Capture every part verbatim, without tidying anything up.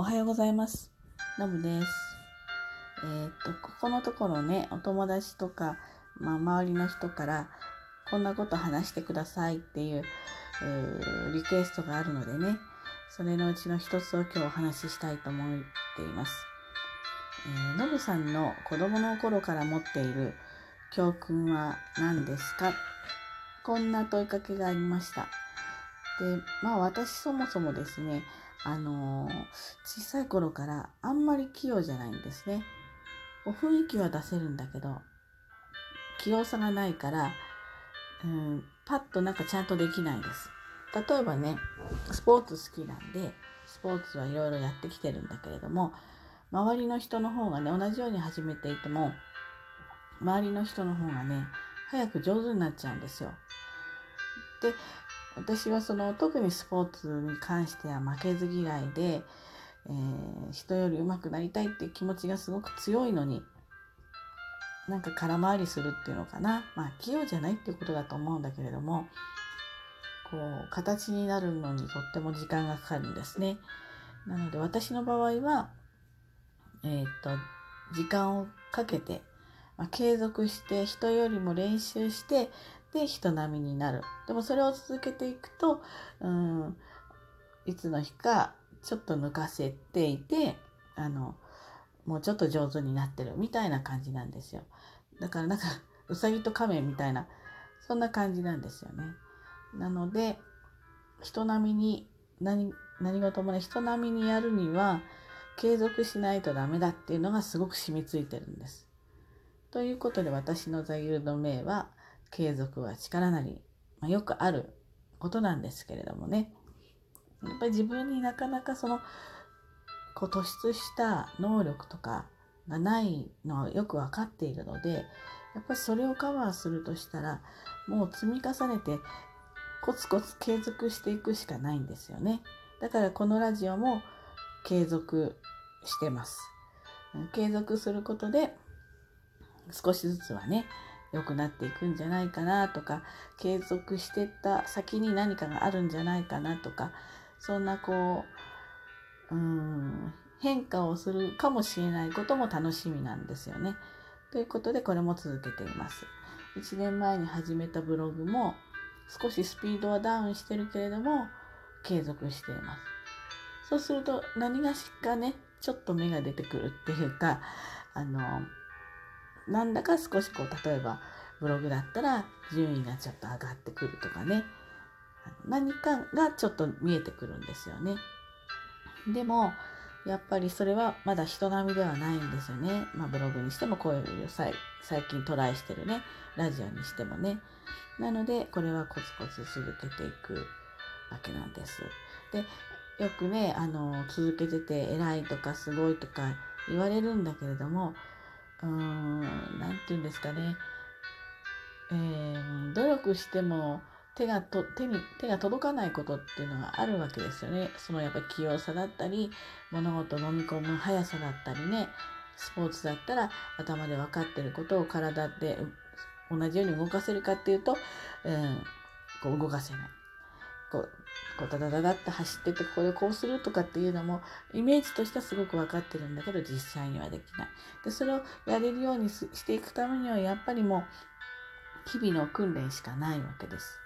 おはようございます。のぶです。えー、っとここのところね、お友達とか、まあ、周りの人からこんなこと話してくださいっていう、えー、リクエストがあるのでね、それのうちの一つを今日お話ししたいと思っています。えー、のぶさんの子供の頃から持っている教訓は何ですか？こんな問いかけがありました。で、まあ私そもそもですね、あのー、小さい頃からあんまり器用じゃないんですね。雰囲気は出せるんだけど、器用さがないから、うん、パッとなんかちゃんとできないんです。例えばね、スポーツ好きなんで、スポーツはいろいろやってきてるんだけれども、周りの人の方がね、同じように始めていても、周りの人の方がね、早く上手になっちゃうんですよ。で、私はその特にスポーツに関しては負けず嫌いで、えー、人より上手くなりたいっていう気持ちがすごく強いのに、なんか空回りするっていうのかな、まあ器用じゃないっていうことだと思うんだけれども、こう形になるのにとっても時間がかかるんですね。なので私の場合は、えーっと時間をかけて、まあ、継続して人よりも練習して。で人並みになる。でもそれを続けていくと、うん、いつの日かちょっと抜かせていて、あのもうちょっと上手になってるみたいな感じなんですよ。だからなんかうさぎと亀みたいな、そんな感じなんですよね。なので人並みに 何, 何事もね、人並みにやるには継続しないとダメだっていうのがすごく染みついてるんです。ということで私の座右の銘は、継続は力なり、まあ、よくあることなんですけれどもね、やっぱり自分になかなかそのこう突出した能力とかがないのはよく分かっているので、やっぱりそれをカバーするとしたら、もう積み重ねてコツコツ継続していくしかないんですよね。だからこのラジオも継続してます。継続することで少しずつはね、良くなっていくんじゃないかなとか、継続してった先に何かがあるんじゃないかなとか、そんなこう、うーん、変化をするかもしれないことも楽しみなんですよね。ということでこれも続けています。いちねんまえに始めたブログも少しスピードはダウンしてるけれども継続しています。そうすると何がしかね、ちょっと芽が出てくるっていうか、あのなんだか少しこう、例えばブログだったら順位がちょっと上がってくるとかね、何かがちょっと見えてくるんですよね。でもやっぱりそれはまだ人並みではないんですよね。まあブログにしてもこういう最近トライしてるね、ラジオにしてもね。なのでこれはコツコツ続けていくわけなんです。で、よくね、あの続けてて偉いとかすごいとか言われるんだけれども、うーん、なんていうんですかね、えー、努力しても手がと手に手が届かないことっていうのがあるわけですよね。そのやっぱり器用さだったり、物事を飲み込む速さだったりね、スポーツだったら頭で分かってることを体で同じように動かせるかっていうと、うん、こう動かせない。こう、こうダダダダって走ってて、ここでこうするとかっていうのもイメージとしてはすごく分かってるんだけど、実際にはできない。で、それをやれるようにしていくためにはやっぱりもう日々の訓練しかないわけです。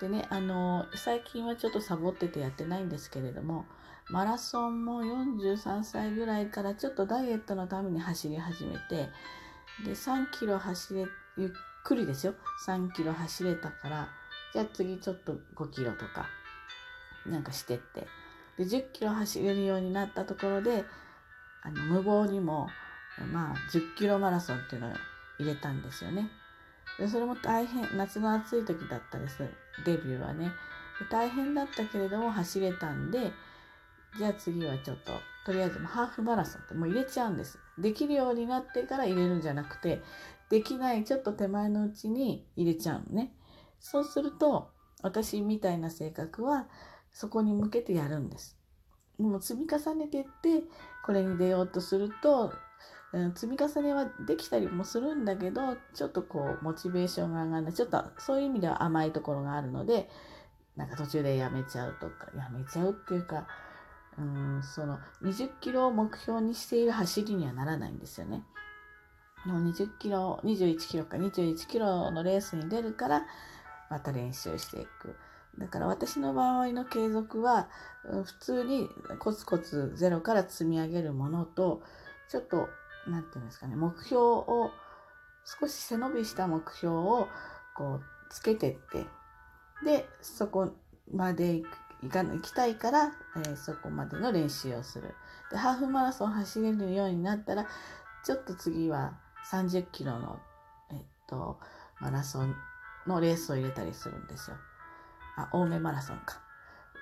でね、あの最近はちょっとサボっててやってないんですけれども、マラソンもよんじゅうさんさいぐらいからちょっとダイエットのために走り始めて、でさんキロ走れ、ゆっくりですよ、さんキロ走れたから、じゃあ次ちょっとごキロとかなんかしてって、でじゅっキロ走れるようになったところで、あの無謀にもまあじゅっキロマラソンっていうのを入れたんですよね。でそれも大変、夏の暑い時だったです、デビューはね。大変だったけれども走れたんで、じゃあ次はちょっととりあえずハーフマラソンってもう入れちゃうんです。できるようになってから入れるんじゃなくて、できないちょっと手前のうちに入れちゃうのね。そうすると私みたいな性格はそこに向けてやるんです。もう積み重ねてって、これに出ようとすると、うん、積み重ねはできたりもするんだけど、ちょっとこうモチベーションが上がらない、ちょっとそういう意味では甘いところがあるので、なんか途中でやめちゃうとか、やめちゃうっていうか、うーんそのにじゅっキロを目標にしている走りにはならないんですよね。もうにじゅっキロ、にじゅういちキロかにじゅういちキロのレースに出るからまた練習していく。だから私の場合の継続は普通にコツコツゼロから積み上げるものと、ちょっとなんていうんですかね、目標を少し背伸びした目標をこうつけてって、でそこまで行か行きたいから、えー、そこまでの練習をする。でハーフマラソン走れるようになったら、ちょっと次はさんじゅっキロの、えっと、マラソンのレースを入れたりするんですよ。あ、青梅マラソンか。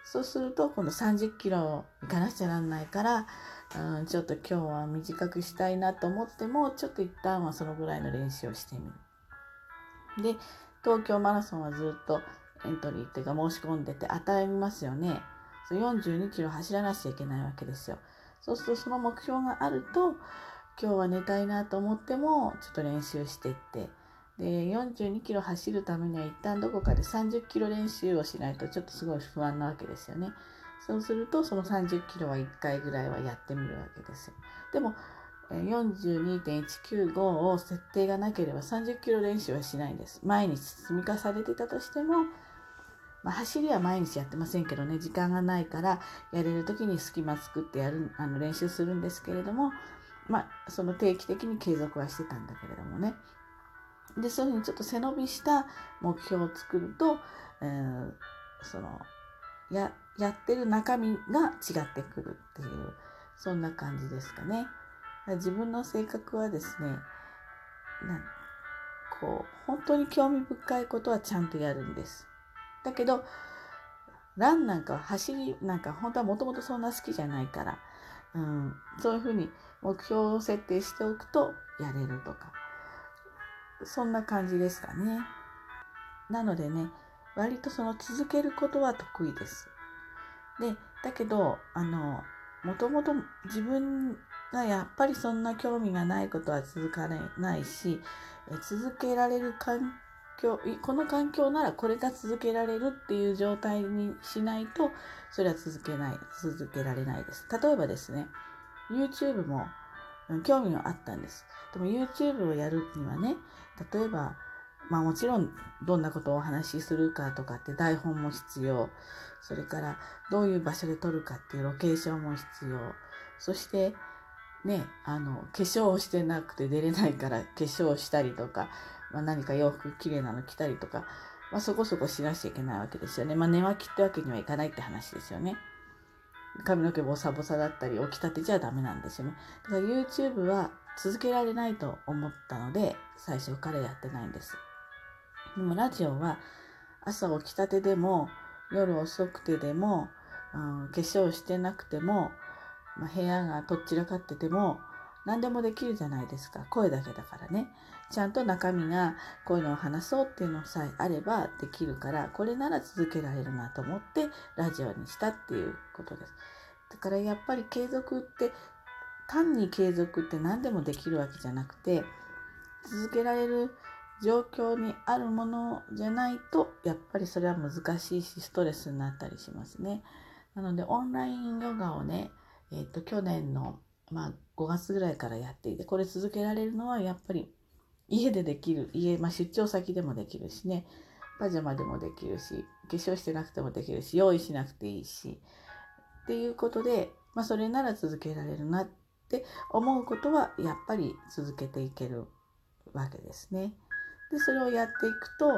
そうすると今度さんじゅっキロ行かなくちゃなんないから、うん、ちょっと今日は短くしたいなと思っても、ちょっと一旦はそのぐらいの練習をしてみる。で東京マラソンはずっとエントリーっていうか申し込んでて当たりますよね。よんじゅうにキロ走らなきゃいけないわけですよ。そうするとその目標があると、今日は寝たいなと思ってもちょっと練習してって、でよんじゅうにキロ走るためには一旦どこかでさんじゅっキロ練習をしないと、ちょっとすごい不安なわけですよね。そうするとそのさんじゅっキロはいっかいぐらいはやってみるわけですよ。でも よんじゅうにてんいちきゅうご を設定がなければさんじゅっキロ練習はしないんです。毎日積み重ねてたとしても、まあ、走りは毎日やってませんけどね、時間がないからやれる時に隙間作ってやるあの練習するんですけれども、まあ、その定期的に継続はしてたんだけれどもね。でそういうふうにちょっと背伸びした目標を作ると、えー、その や, やってる中身が違ってくるっていう、そんな感じですかね。自分の性格はですね、なんこう本当に興味深いことはちゃんとやるんです。だけどランなんか走りなんか本当はもともとそんな好きじゃないから、うん、そういうふうに目標を設定しておくとやれるとか、そんな感じですかね。なのでね、割とその続けることは得意です。で、だけどあのもともと自分がやっぱりそんな興味がないことは続かないし、続けられる環境、この環境ならこれが続けられるっていう状態にしないと、それは続けない、続けられないです。例えばですね、YouTube も興味はあったんです。でも YouTube をやるにはね、例えば、まあもちろんどんなことをお話しするかとかって台本も必要。それからどういう場所で撮るかっていうロケーションも必要。そしてね、あの、化粧をしてなくて出れないから化粧したりとか、まあ、何か洋服きれいなの着たりとか、まあそこそこしなきゃいけないわけですよね。まあ寝巻きってわけにはいかないって話ですよね。髪の毛ボサボサだったり起きたてじゃダメなんですよね。だから YouTube は続けられないと思ったので、最初からやってないんです。でもラジオは朝起きたてでも夜遅くてでも、うん、化粧してなくても、まあ、部屋がとっちらかってても何でもできるじゃないですか。声だけだからね。ちゃんと中身がこういうのを話そうっていうのさえあればできるから、これなら続けられるなと思ってラジオにしたっていうことです。だからやっぱり継続って、単に継続って何でもできるわけじゃなくて、続けられる状況にあるものじゃないとやっぱりそれは難しいし、ストレスになったりしますね。なのでオンラインヨガをね、えっと去年のまあ、ごがつぐらいからやっていて、これ続けられるのはやっぱり家でできる、家、まあ、出張先でもできるしね、パジャマでもできるし、化粧してなくてもできるし、用意しなくていいしっていうことで、まあ、それなら続けられるなって思うことはやっぱり続けていけるわけですね。でそれをやっていくと、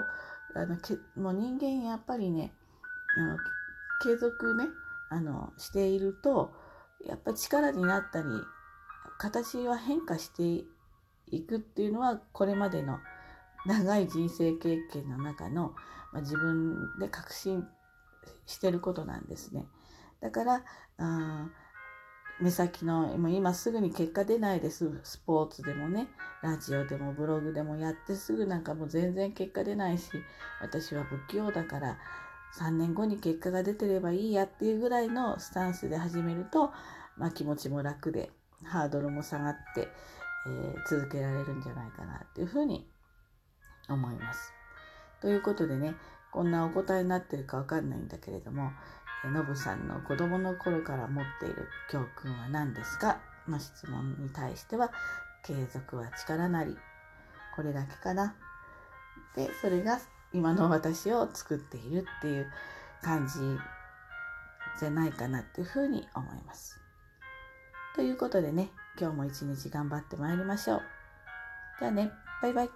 あのけもう人間やっぱりね、あの継続ね、あのしているとやっぱり力になったり形は変化していくっていうのは、これまでの長い人生経験の中の、まあ、自分で確信してることなんですね。だからあ目先の今すぐに結果出ないです。スポーツでもね、ラジオでもブログでもやってすぐなんかもう全然結果出ないし、私は不器用だからさんねんごに結果が出てればいいやっていうぐらいのスタンスで始めると、まあ、気持ちも楽でハードルも下がって、えー、続けられるんじゃないかなっていうふうに思います。ということでね、こんなお答えになってるかわかんないんだけれども、ノブさんの子供の頃から持っている教訓は何ですかの質問に対しては、継続は力なり、これだけかな、でそれが今の私を作っているっていう感じじゃないかなっていうふうに思います。ということでね、今日も一日頑張ってまいりましょう。じゃあね、バイバイ。